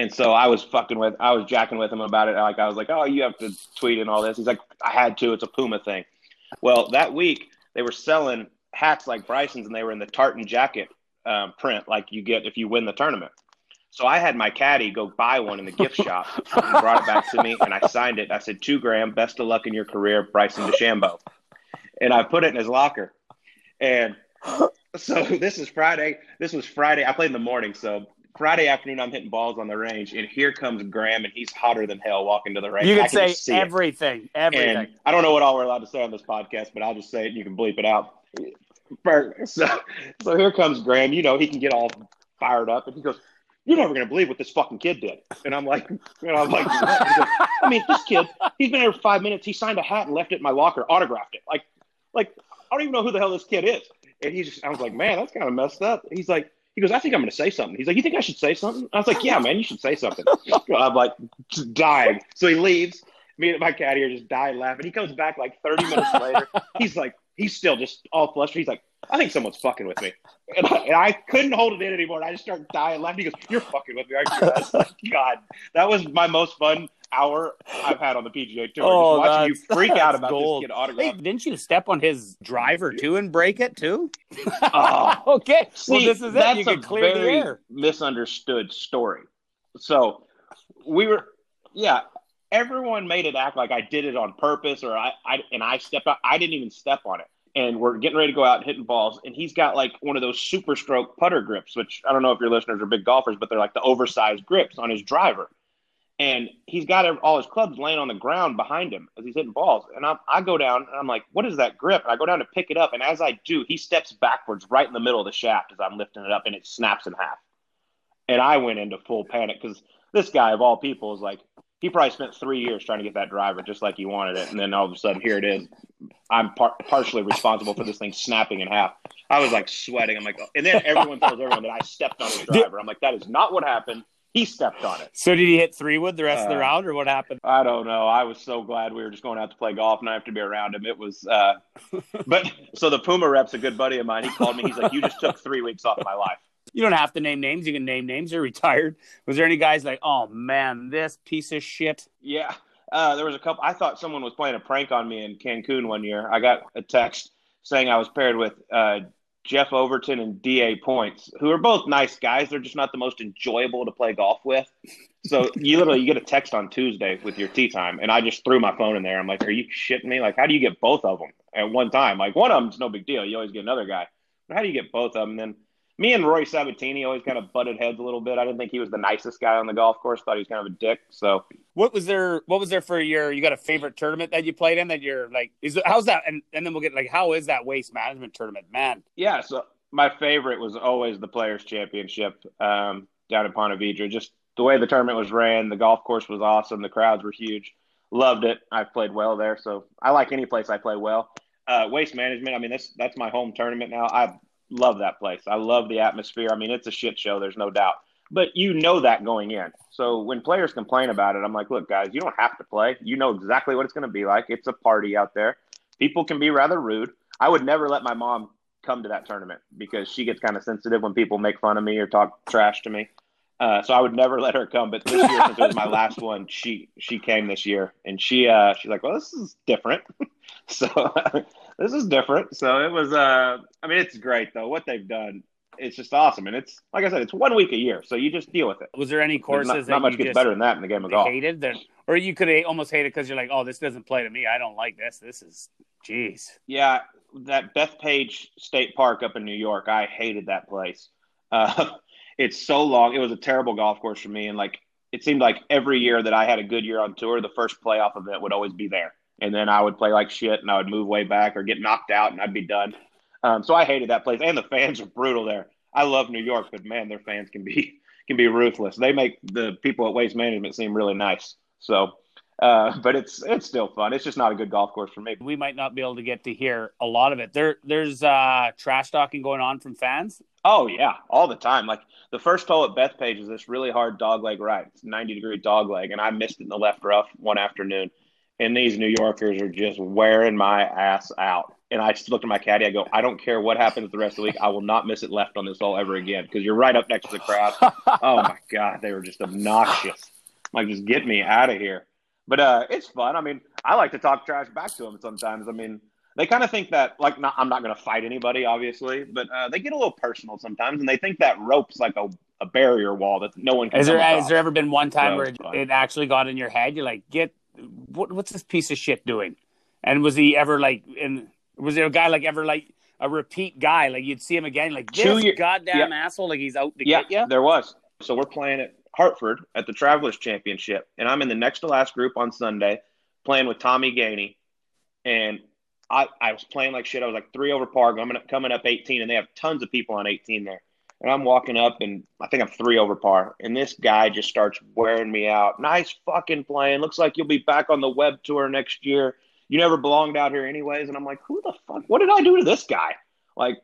And so I was jacking with him about it. Like I was like, oh, you have to tweet and all this. He's like, I had to. It's a Puma thing. Well, that week they were selling hats like Bryson's, and they were in the tartan jacket print, like you get if you win the tournament. So I had my caddy go buy one in the gift shop and brought it back to me, and I signed it. I said, $2, best of luck in your career, Bryson DeChambeau. And I put it in his locker. And so this is Friday. This was Friday. I played in the morning, so Friday afternoon, I'm hitting balls on the range, and here comes Graham, and he's hotter than hell walking to the range. You can say everything. And I don't know what all we're allowed to say on this podcast, but I'll just say it, and you can bleep it out. So here comes Graham. You know, he can get all fired up, and he goes, you're never going to believe what this fucking kid did. And I'm like, what? He goes, I mean, this kid, he's been here for 5 minutes. He signed a hat and left it in my locker, autographed it. Like I don't even know who the hell this kid is. And I was like, man, that's kind of messed up. He's like, he goes, I think I'm going to say something. He's like, you think I should say something? I was like, yeah, man, you should say something. I'm like, just dying. So he leaves. Me and my caddy are just dying laughing. He comes back like 30 minutes later. He's like, he's still just all flustered. He's like, I think someone's fucking with me. And I couldn't hold it in anymore. And I just started dying laughing. He goes, you're fucking with me, aren't you? I was like, God, that was my most fun hour I've had on the PGA Tour. Oh, just watching you freak out about gold. This kid autograph. Hey, didn't you step on his driver too and break it too? Oh, okay. See, well, this is it. You can clear the air. Misunderstood story. So everyone made it act like I did it on purpose or I stepped out. I didn't even step on it. And we're getting ready to go out and hitting balls. And he's got like one of those super stroke putter grips, which I don't know if your listeners are big golfers, but they're like the oversized grips on his driver. And he's got all his clubs laying on the ground behind him as he's hitting balls. And I go down, and I'm like, what is that grip? And I go down to pick it up, and as I do, he steps backwards right in the middle of the shaft as I'm lifting it up, and it snaps in half. And I went into full panic because this guy, of all people, is like, he probably spent 3 years trying to get that driver just like he wanted it. And then all of a sudden, here it is. I'm partially responsible for this thing snapping in half. I was like sweating. I'm like, oh. And then everyone tells everyone that I stepped on the driver. I'm like, that is not what happened. He stepped on it. So did he hit three wood the rest of the round, or what happened? I don't know. I was so glad we were just going out to play golf, and I have to be around him. It was, but so the Puma rep's a good buddy of mine. He called me. He's like, "You just took 3 weeks off my life." You don't have to name names. You can name names. You're retired. Was there any guys like, "Oh man, this piece of shit"? Yeah, there was a couple. I thought someone was playing a prank on me in Cancun one year. I got a text saying I was paired with Jeff Overton and D.A. Points, who are both nice guys. They're just not the most enjoyable to play golf with. So you get a text on Tuesday with your tee time, and I just threw my phone in there. I'm like, are you shitting me? Like, how do you get both of them at one time? Like, one of them's no big deal. You always get another guy. But how do you get both of them? And then me and Roy Sabatini always kind of butted heads a little bit. I didn't think he was the nicest guy on the golf course. Thought he was kind of a dick. So what was there for your, you got a favorite tournament that you played in that you're like, how's that? And then we'll get like, how is that Waste Management tournament, man? Yeah. So my favorite was always the Players Championship down in Ponte Vedra. Just the way the tournament was ran. The golf course was awesome. The crowds were huge. Loved it. I've played well there. So I like any place I play well. Waste Management, I mean, that's my home tournament now. I love that place. I love the atmosphere. I mean, it's a shit show. There's no doubt. But you know that going in. So when players complain about it, I'm like, look, guys, you don't have to play. You know exactly what it's going to be like. It's a party out there. People can be rather rude. I would never let my mom come to that tournament because she gets kind of sensitive when people make fun of me or talk trash to me. So I would never let her come. But this year, since it was my last one, she came this year. And she's like, well, this is different. This is different. So it was, I mean, it's great, though. What they've done, it's just awesome. And it's, like I said, it's 1 week a year. So you just deal with it. Was there any courses not much gets better than that in the game of golf? Hated that, or you could almost hate it because you're like, oh, this doesn't play to me. I don't like this. This is, jeez. Yeah, that Bethpage State Park up in New York, I hated that place. It's so long. It was a terrible golf course for me. And, like, it seemed like every year that I had a good year on tour, the first playoff event would always be there. And then I would play like shit, and I would move way back or get knocked out, and I'd be done. So I hated that place. And the fans are brutal there. I love New York, but, man, their fans can be ruthless. They make the people at Waste Management seem really nice. So, but it's still fun. It's just not a good golf course for me. We might not be able to get to hear a lot of it. There's trash talking going on from fans. Oh, yeah, all the time. Like, the first hole at Bethpage is this really hard dogleg right. It's a 90-degree dogleg, and I missed it in the left rough one afternoon. And these New Yorkers are just wearing my ass out. And I just looked at my caddy. I go, I don't care what happens the rest of the week. I will not miss it left on this hole ever again because you're right up next to the crowd. Oh, my God, they were just obnoxious. I'm like, just get me out of here. But it's fun. I mean, I like to talk trash back to them sometimes. I mean, they kind of think that, like, I'm not going to fight anybody, obviously, but they get a little personal sometimes, and they think that rope's like a barrier wall that no one can. Has there ever been one time where it actually got in your head? You're like, what's this piece of shit doing? And was he ever like, and was there a guy like ever like a repeat guy? Like you'd see him again, like this goddamn asshole, like he's out to get you? Yeah, there was. So we're playing at Hartford at the Travelers Championship, and I'm in the next to last group on Sunday playing with Tommy Gainey, and I was playing like shit. I was like 3 over par, coming up 18, and they have tons of people on 18 there. And I'm walking up, and I think I'm 3 over par. And this guy just starts wearing me out. Nice fucking playing. Looks like you'll be back on the web tour next year. You never belonged out here anyways. And I'm like, who the fuck? What did I do to this guy? Like,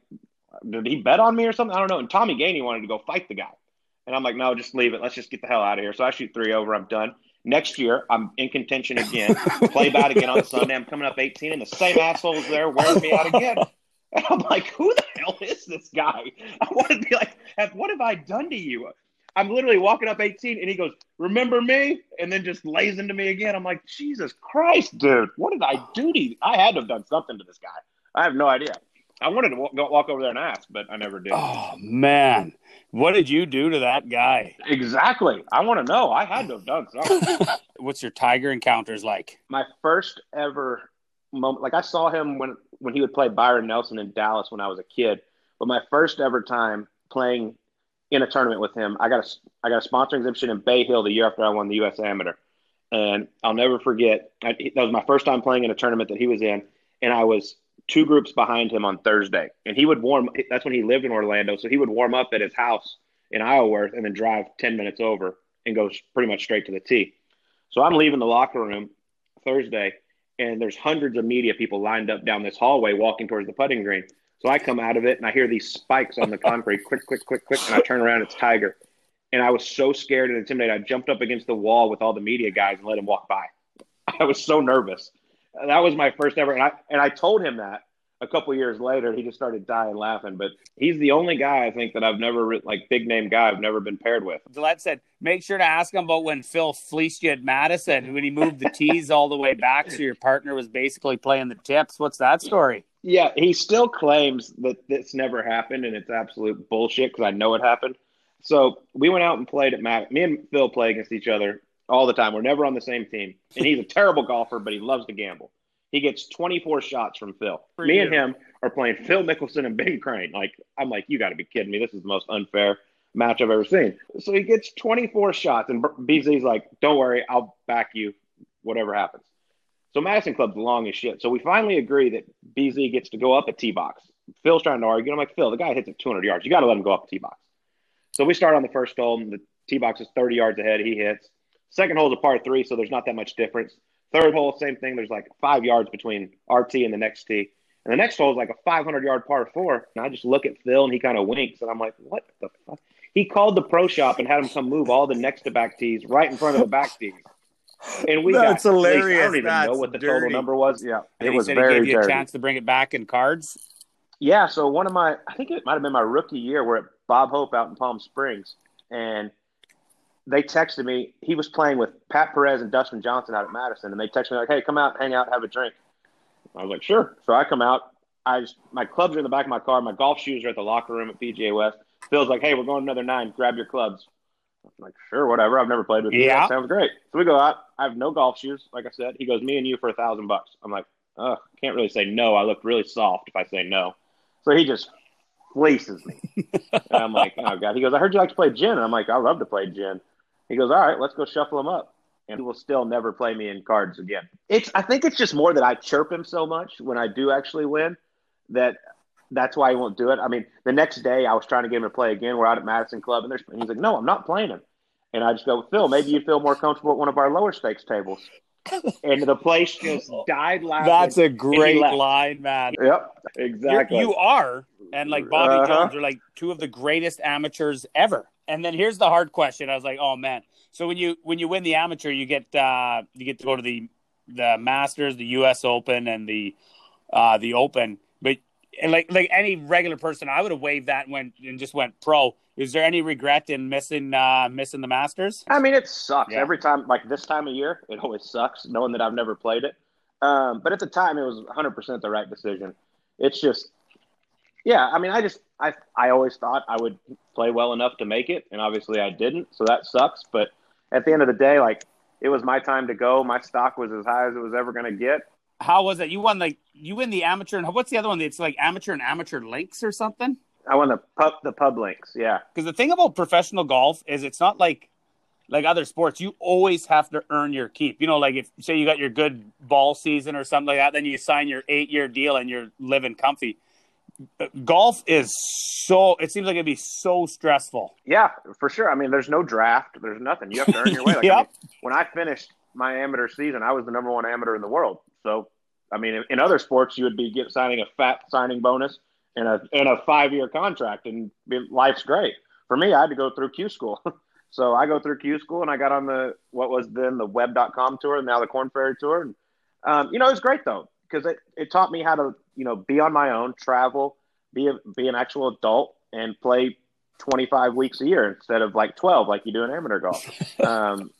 did he bet on me or something? I don't know. And Tommy Gainey wanted to go fight the guy. And I'm like, no, just leave it. Let's just get the hell out of here. So I shoot 3 over. I'm done. Next year, I'm in contention again. Play bad again on Sunday. I'm coming up 18, and the same asshole's there wearing me out again. And I'm like, who the hell is this guy? I want to be like, what have I done to you? I'm literally walking up 18, and he goes, remember me? And then just lays into me again. I'm like, Jesus Christ, dude. What did I do to you? I had to have done something to this guy. I have no idea. I wanted to walk over there and ask, but I never did. Oh, man. What did you do to that guy? Exactly. I want to know. I had to have done something. What's your Tiger encounters like? My first ever moment, like I saw him when he would play Byron Nelson in Dallas when I was a kid, but my first ever time playing in a tournament with him, I got a sponsor exemption in Bay Hill the year after I won the U.S. Amateur. And I'll never forget, that was my first time playing in a tournament that he was in, and I was 2 groups behind him on Thursday. And he would that's when he lived in Orlando, so he would warm up at his house in Isleworth and then drive 10 minutes over and go pretty much straight to the tee. So I'm leaving the locker room Thursday, and there's hundreds of media people lined up down this hallway walking towards the putting green. So I come out of it, and I hear these spikes on the concrete, click, click, click, click, and I turn around, it's Tiger. And I was so scared and intimidated, I jumped up against the wall with all the media guys and let him walk by. I was so nervous. That was my first ever, and I told him that a couple years later. He just started dying laughing. But he's the only guy I think that I've never big name guy I've never been paired with. Gillette said, make sure to ask him about when Phil fleeced you at Madison when he moved the tees all the way back, so your partner was basically playing the tips. What's that story? Yeah, he still claims that this never happened, and it's absolute bullshit because I know it happened. So we went out and played at Madison. Me and Phil play against each other all the time. We're never on the same team. And he's a terrible golfer, but he loves to gamble. He gets 24 shots from Phil. Me and him are playing Phil Mickelson and Ben Crane. Like, I'm like, you got to be kidding me. This is the most unfair match I've ever seen. So he gets 24 shots, and BZ's like, don't worry, I'll back you, whatever happens. So Madison Club's long as shit. So we finally agree that BZ gets to go up a tee box. Phil's trying to argue. I'm like, Phil, the guy hits at 200 yards. You got to let him go up a tee box. So we start on the first hole, and the tee box is 30 yards ahead. He hits. Second hole is a par three, so there's not that much difference. Third hole, same thing. There's like 5 yards between our tee and the next tee. And the next hole is like a 500-yard par four. And I just look at Phil, and he kind of winks. And I'm like, what the fuck? He called the pro shop and had him come move all the next-to-back tees right in front of the back tees. And we That's hilarious. I don't even know what the total number was. Yeah, it was very dirty. He gave you a chance to bring it back in cards? Yeah, so one of my – I think it might have been my rookie year. We're at Bob Hope out in Palm Springs. And they texted me. He was playing with Pat Perez and Dustin Johnson out at Madison. And they texted me like, hey, come out, hang out, have a drink. I was like, sure. So I come out. My clubs are in the back of my car. My golf shoes are at the locker room at PGA West. Phil's like, hey, we're going another nine. Grab your clubs. I'm like, sure, whatever. I've never played with you. Yeah. Sounds great. So we go out. I have no golf shoes, like I said. He goes, me and you for $1,000. I'm like, ugh, can't really say no. I look really soft if I say no. So he just fleeces me. And I'm like, oh, God. He goes, I heard you like to play gin. And I'm like, I love to play gin. He goes, all right, let's go shuffle them up. And he will still never play me in cards again. I think it's just more that I chirp him so much when I do actually win that that's why he won't do it. I mean, the next day I was trying to get him to play again. We're out at Madison Club, and he's like, no, I'm not playing him. And I just go, Phil, maybe you feel more comfortable at one of our lower stakes tables. And the place just died laughing. That's a great line, man. Yep, exactly. You are, and like Bobby Jones are like two of the greatest amateurs ever. And then here's the hard question. I was like, oh, man. So when you win the amateur, you get to go to the Masters, the U.S. Open, and the Open. But like any regular person, I would have waived that and just went pro. Is there any regret in missing the Masters? I mean, it sucks every time. Like this time of year, it always sucks knowing that I've never played it. But at the time, it was 100% the right decision. It's just, yeah. I mean, I always thought I would play well enough to make it, and obviously I didn't. So that sucks, but. At the end of the day, like, it was my time to go. My stock was as high as it was ever going to get. How was it? You win the amateur, and what's the other one? It's like amateur and amateur links or something? I won the pub links, yeah. Because the thing about professional golf is it's not like other sports. You always have to earn your keep. You know, like if, say, you got your good ball season or something like that, then you sign your 8-year deal and you're living comfy. Golf is it seems like it'd be so stressful. Yeah, for sure. I mean, there's no draft. There's nothing. You have to earn your way. Like, yep. I mean, when I finished my amateur season, I was the number one amateur in the world. So, I mean, in other sports, you would be signing a fat signing bonus and a 5-year contract, and life's great. For me, I had to go through Q School. So I go through Q School, and I got on what was then the Web.com Tour, and now the Corn Ferry Tour. And, you know, it was great, though, because it taught me how to, you know, be on my own, travel, be an actual adult, and play 25 weeks a year instead of like 12 like you do in amateur golf.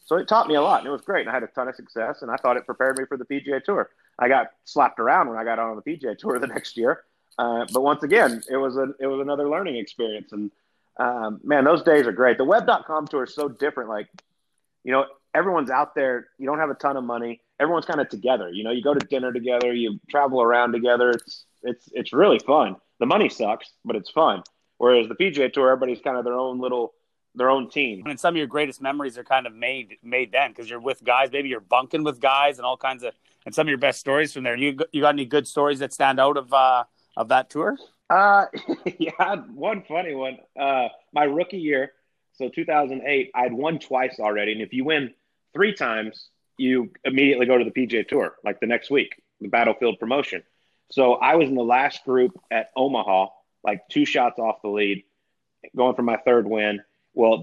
So it taught me a lot, and it was great, and I had a ton of success, and I thought it prepared me for the PGA Tour. I got slapped around when I got on the PGA Tour the next year. But once again, it was another learning experience, and man, those days are great. The Web.com Tour is so different. Like, you know, everyone's out there. You don't have a ton of money. Everyone's kind of together. You know, you go to dinner together, you travel around together. It's really fun. The money sucks, but it's fun. Whereas the PGA Tour, everybody's kind of their own team. And some of your greatest memories are kind of made then, because you're with guys, maybe you're bunking with guys and all kinds of, and some of your best stories from there. You got any good stories that stand out of that tour? Yeah, one funny one. My rookie year, so 2008, I'd won twice already. And if you win three times, you immediately go to the PGA Tour, like the next week, the Battlefield promotion. So I was in the last group at Omaha, like 2 shots off the lead, going for my third win. Well,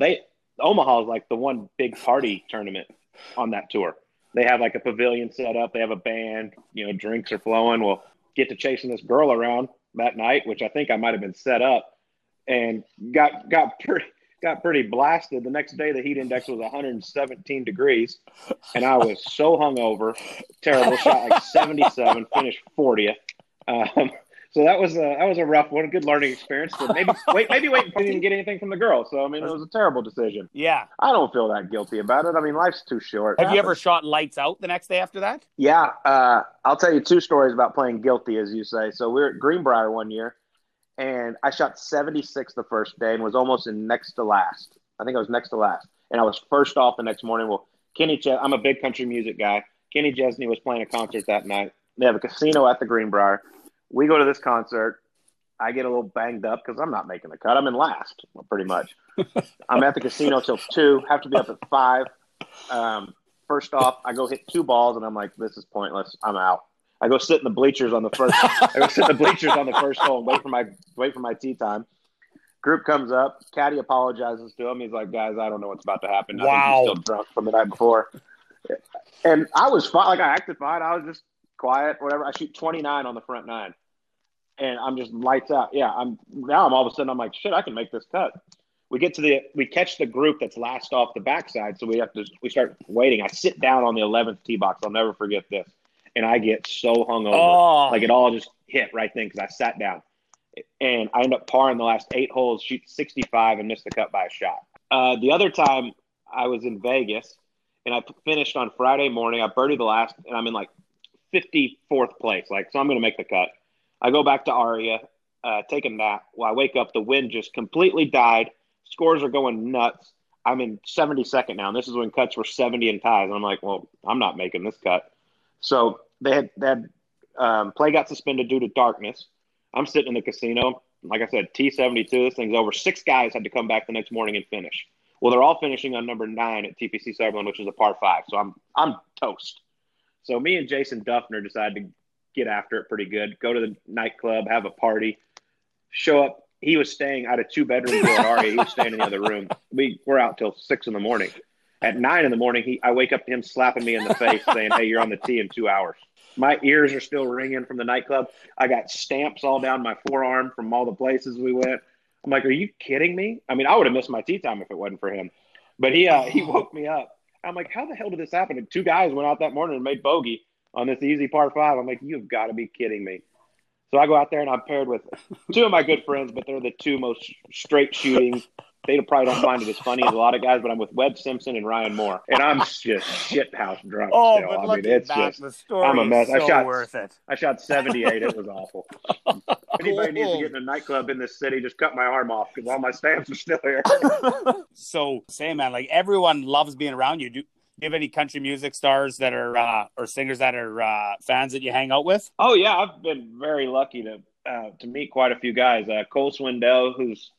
Omaha is like the one big party tournament on that tour. They have like a pavilion set up. They have a band, you know, drinks are flowing. We'll get to chasing this girl around that night, which I think I might have been set up, and got pretty blasted. The next day, the heat index was 117 degrees, and I was so hungover, terrible. Shot like 77, finished 40th. So that was a rough one. Good learning experience. But maybe wait until you didn't get anything from the girl. So I mean, it was a terrible decision. Yeah, I don't feel that guilty about it. I mean, life's too short. Have you ever shot lights out the next day after that? Yeah, I'll tell you two stories about playing guilty, as you say. So we were at Greenbrier one year, and I shot 76 the first day and was almost in next to last. I think I was next to last, and I was first off the next morning. Well, I'm a big country music guy. Kenny Chesney was playing a concert that night. They have a casino at the Greenbrier. We go to this concert. I get a little banged up because I'm not making the cut. I'm in last, pretty much. I'm at the casino till 2, have to be up at 5. First off, I go hit 2 balls, and I'm like, this is pointless. I'm out. I go sit in the bleachers on the first. I go sit in the bleachers on the first hole and wait for my tee time. Group comes up. Caddy apologizes to him. He's like, guys, I don't know what's about to happen. I think he's still drunk from the night before. And I was fine. Like, I acted fine. I was just quiet, whatever. I shoot 29 on the front 9. And I'm just lights out. Yeah, I'm all of a sudden, I'm like, shit, I can make this cut. We catch the group that's last off the backside, so we start waiting. I sit down on the 11th tee box. I'll never forget this. And I get so hungover. Like, it all just hit right then because I sat down. And I end up parring the last 8 holes, shoot 65, and miss the cut by a shot. The other time I was in Vegas, and I finished on Friday morning. I birdied the last, and I'm in, like, 54th place. Like, so I'm going to make the cut. I go back to Aria, take a nap. Well, I wake up. The wind just completely died. Scores are going nuts. I'm in 72nd now, and this is when cuts were 70 and ties. And I'm like, well, I'm not making this cut. So they had play got suspended due to darkness. I'm sitting in the casino. Like I said, T72, this thing's over. 6 guys had to come back the next morning and finish. Well, they're all finishing on number 9 at TPC Sutherland, which is a par 5. So I'm toast. So me and Jason Duffner decided to get after it pretty good, go to the nightclub, have a party, show up. He was staying out of 2 bedrooms at Aria. He was staying in the other room. We were out till 6 in the morning. At 9 in the morning, I wake up to him slapping me in the face saying, hey, you're on the tee in 2 hours. My ears are still ringing from the nightclub. I got stamps all down my forearm from all the places we went. I'm like, are you kidding me? I mean, I would have missed my tee time if it wasn't for him. But he woke me up. I'm like, how the hell did this happen? And 2 guys went out that morning and made bogey on this easy par 5. I'm like, you've got to be kidding me. So I go out there, and I'm paired with 2 of my good friends, but they're the 2 most straight shooting. They probably don't find it as funny as a lot of guys, but I'm with Webb Simpson and Ryan Moore. And I'm just shithouse drunk still. But I'm a mess. Worth it. I shot 78. It was awful. Anybody needs to get in a nightclub in this city, just cut my arm off because all my stamps are still here. So, say, man, like, everyone loves being around you. Do you have any country music stars that are or singers that are fans that you hang out with? Oh, yeah. I've been very lucky to meet quite a few guys. Cole Swindell, who's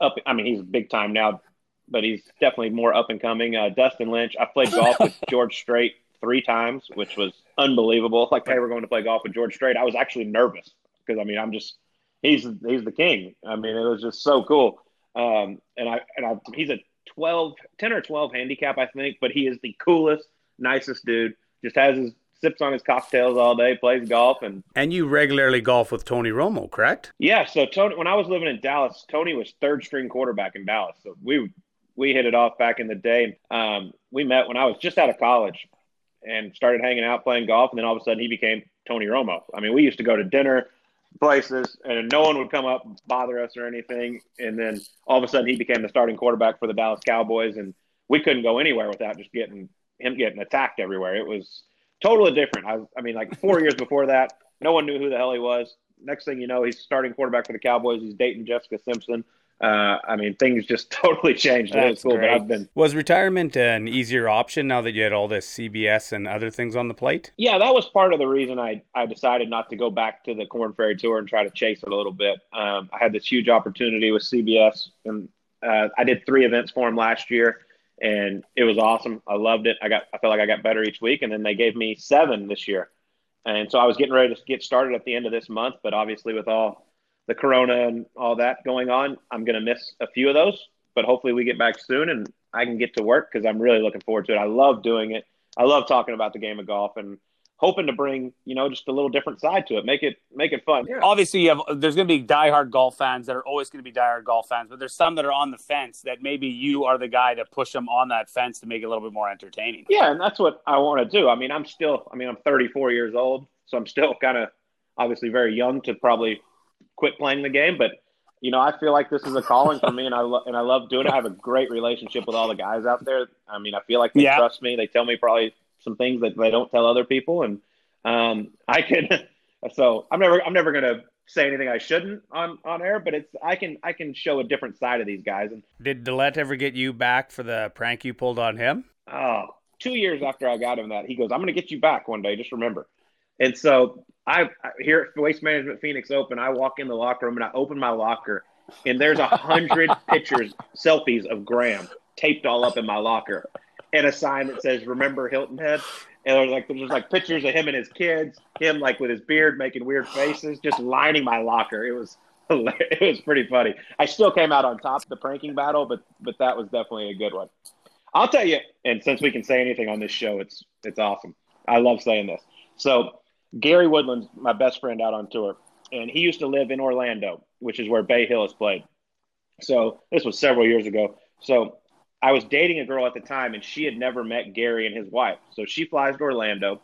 up. I mean, he's big time now, but he's definitely more up and coming. Dustin Lynch. I played golf with George Strait 3 times, which was unbelievable. Like, they were going to play golf with George Strait. I was actually nervous because, I mean, he's the king. I mean, it was just so cool. And he's a 10 or 12 handicap, I think, but he is the coolest, nicest dude. Just sips on his cocktails all day, plays golf. And you regularly golf with Tony Romo, correct? Yeah, so Tony, when I was living in Dallas, Tony was third-string quarterback in Dallas. So we hit it off back in the day. We met when I was just out of college and started hanging out, playing golf, and then all of a sudden he became Tony Romo. I mean, we used to go to dinner places, and no one would come up and bother us or anything. And then all of a sudden he became the starting quarterback for the Dallas Cowboys, and we couldn't go anywhere without just getting attacked everywhere. It was – totally different. I mean, like, 4 years before that, no one knew who the hell he was. Next thing you know, he's starting quarterback for the Cowboys. He's dating Jessica Simpson. I mean, things just totally changed. That was cool. But was retirement an easier option now that you had all this CBS and other things on the plate? Yeah, that was part of the reason I decided not to go back to the Corn Ferry Tour and try to chase it a little bit. I had this huge opportunity with CBS, and I did 3 events for him last year. And it was awesome. I loved it. I felt like I got better each week. And then they gave me 7 this year. And so I was getting ready to get started at the end of this month. But obviously with all the Corona and all that going on, I'm going to miss a few of those. But hopefully we get back soon and I can get to work because I'm really looking forward to it. I love doing it. I love talking about the game of golf and hoping to bring, just a little different side to it. Make it fun. Yeah. Obviously, there's going to be diehard golf fans that are always going to be diehard golf fans, but there's some that are on the fence that maybe you are the guy to push them on that fence to make it a little bit more entertaining. Yeah, and that's what I want to do. I mean, I'm 34 years old, so I'm still kind of obviously very young to probably quit playing the game, but you know, I feel like this is a calling for me, and I love doing it. I have a great relationship with all the guys out there. I mean, I feel like they trust me. They tell me probably some things that they don't tell other people, and I can. So I'm never gonna say anything I shouldn't on air, but it's I can show a different side of these guys. And did Dillette ever get you back for the prank you pulled on him? Oh, 2 years after I got him that, he goes, "I'm gonna get you back one day. Just remember." And so I here at Waste Management Phoenix Open, I walk in the locker room and I open my locker, and there's 100 pictures, selfies of Graham taped all up in my locker, and a sign that says "Remember Hilton Head." And there's pictures of him and his kids, him like with his beard making weird faces, just lining my locker. It was hilarious. It was pretty funny. I still came out on top of the pranking battle, but that was definitely a good one. I'll tell you, and since we can say anything on this show, it's awesome. I love saying this. So Gary Woodland's my best friend out on tour, and he used to live in Orlando, which is where Bay Hill is played. So this was several years ago. So I was dating a girl at the time, and she had never met Gary and his wife. So she flies to Orlando.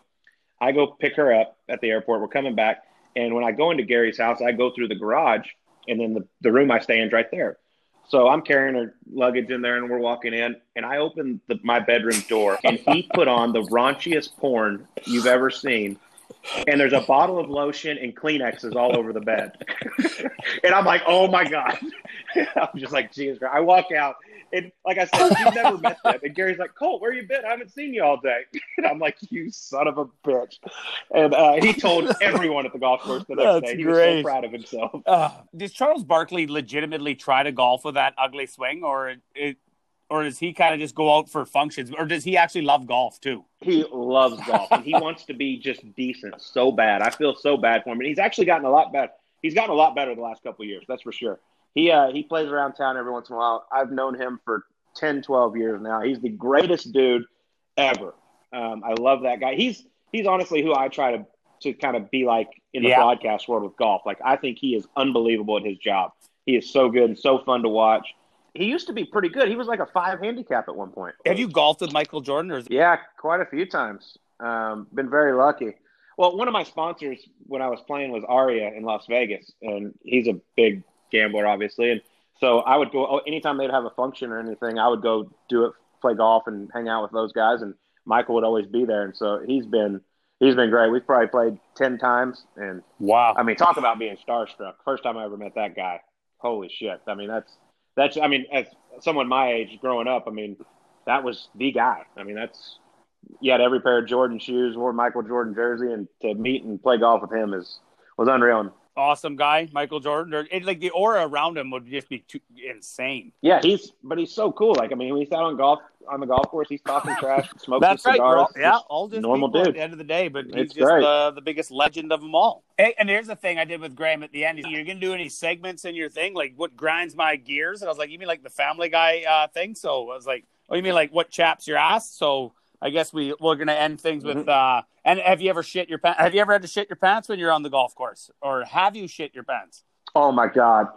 I go pick her up at the airport. We're coming back. And when I go into Gary's house, I go through the garage, and then the room I stay in is right there. So I'm carrying her luggage in there, and we're walking in, and I open my bedroom door, and he put on the raunchiest porn you've ever seen. And there's a bottle of lotion and Kleenexes all over the bed. And I'm like, oh, my God. I'm just like, Jesus Christ. I walk out. And like I said, she's never met them. And Gary's like, Colt, where you been? I haven't seen you all day. And I'm like, you son of a bitch. And he told everyone at the golf course the next day. He was so proud of himself. Does Charles Barkley legitimately try to golf with that ugly swing? Or does he kind of just go out for functions? Or does he actually love golf, too? He loves golf. And he wants to be just decent so bad. I feel so bad for him. And he's actually gotten a lot better. He's gotten a lot better the last couple of years, that's for sure. He plays around town every once in a while. I've known him for 10, 12 years now. He's the greatest dude ever. I love that guy. He's honestly who I try to kind of be like in the broadcast world with golf. Like, I think he is unbelievable at his job. He is so good and so fun to watch. He used to be pretty good. He was like a 5 handicap at one point. Have you golfed with Michael Jordan? Yeah, quite a few times. Been very lucky. Well, one of my sponsors when I was playing was Aria in Las Vegas, and he's a big gambler, obviously. And so I would go anytime they'd have a function or anything, I would go do it, play golf, and hang out with those guys. And Michael would always be there. And so he's been great. We've probably played 10 times. And wow, I mean, talk about being starstruck. First time I ever met that guy. Holy shit! I mean, as someone my age growing up, I mean, that was the guy. I mean, you had every pair of Jordan shoes, wore Michael Jordan jersey, and to meet and play golf with him was unreal. And awesome guy, Michael Jordan. Like the aura around him would just be too insane. Yeah, he's so cool. Like, I mean, when he's out on the golf course, he's talking trash, smoking that's cigars. Right, all, yeah, all just normal dude at the end of the day. But he's just the biggest legend of them all. Hey, and here's the thing I did with Graham at the end. You're gonna do any segments in your thing? Like, what grinds my gears? And I was like, you mean like the Family Guy thing? So I was like, oh, you mean like what chaps your ass? So I guess we're gonna end things with. And have you ever have you ever had to shit your pants when you're on the golf course, or have you shit your pants? Oh my God,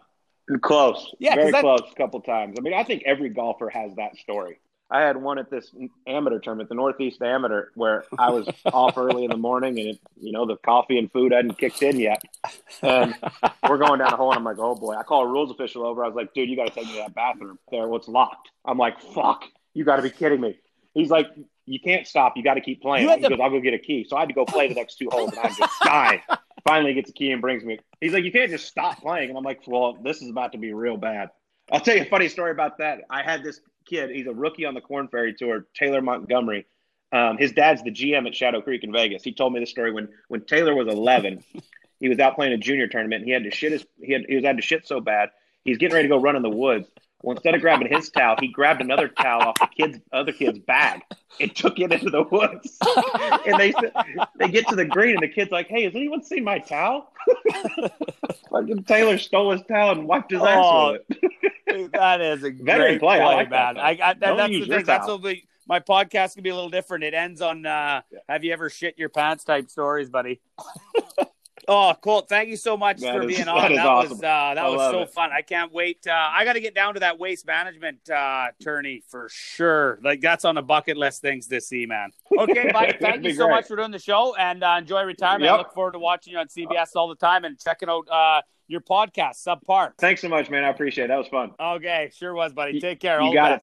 close, yeah, very close, a couple times. I mean, I think every golfer has that story. I had one at this amateur tournament, the Northeast Amateur, where I was off early in the morning, and the coffee and food hadn't kicked in yet. And we're going down the hole, and I'm like, oh boy. I call a rules official over. I was like, dude, you got to take me to that bathroom there. Well, it's locked. I'm like, fuck, you got to be kidding me. He's like, you can't stop. You got to keep playing. He goes, I'll go get a key. So I had to go play the next 2 holes, and I'm just dying. Finally, he gets a key and brings me. He's like, you can't just stop playing. And I'm like, well, this is about to be real bad. I'll tell you a funny story about that. I had this kid. He's a rookie on the Corn Ferry Tour, Taylor Montgomery. His dad's the GM at Shadow Creek in Vegas. He told me this story when Taylor was 11. He was out playing a junior tournament, and he had to shit so bad. He's getting ready to go run in the woods. Well, instead of grabbing his towel, he grabbed another towel off the other kid's bag and took it into the woods. And they get to the green, and the kid's like, hey, has anyone seen my towel? Fucking Taylor stole his towel and wiped his ass with it. That is a great play, man. That's the thing. My podcast can be a little different. It ends on have you ever shit your pants type stories, buddy. Oh, Colt, thank you so much for being on. That was so fun. I can't wait. I got to get down to that waste management tourney for sure. Like, that's on the bucket list things to see, man. Okay, Mike, thank you so much for doing the show, and enjoy retirement. Yep. I look forward to watching you on CBS all the time and checking out your podcast, Subpar. Thanks so much, man. I appreciate it. That was fun. Okay, sure was, buddy. Take care. You got it.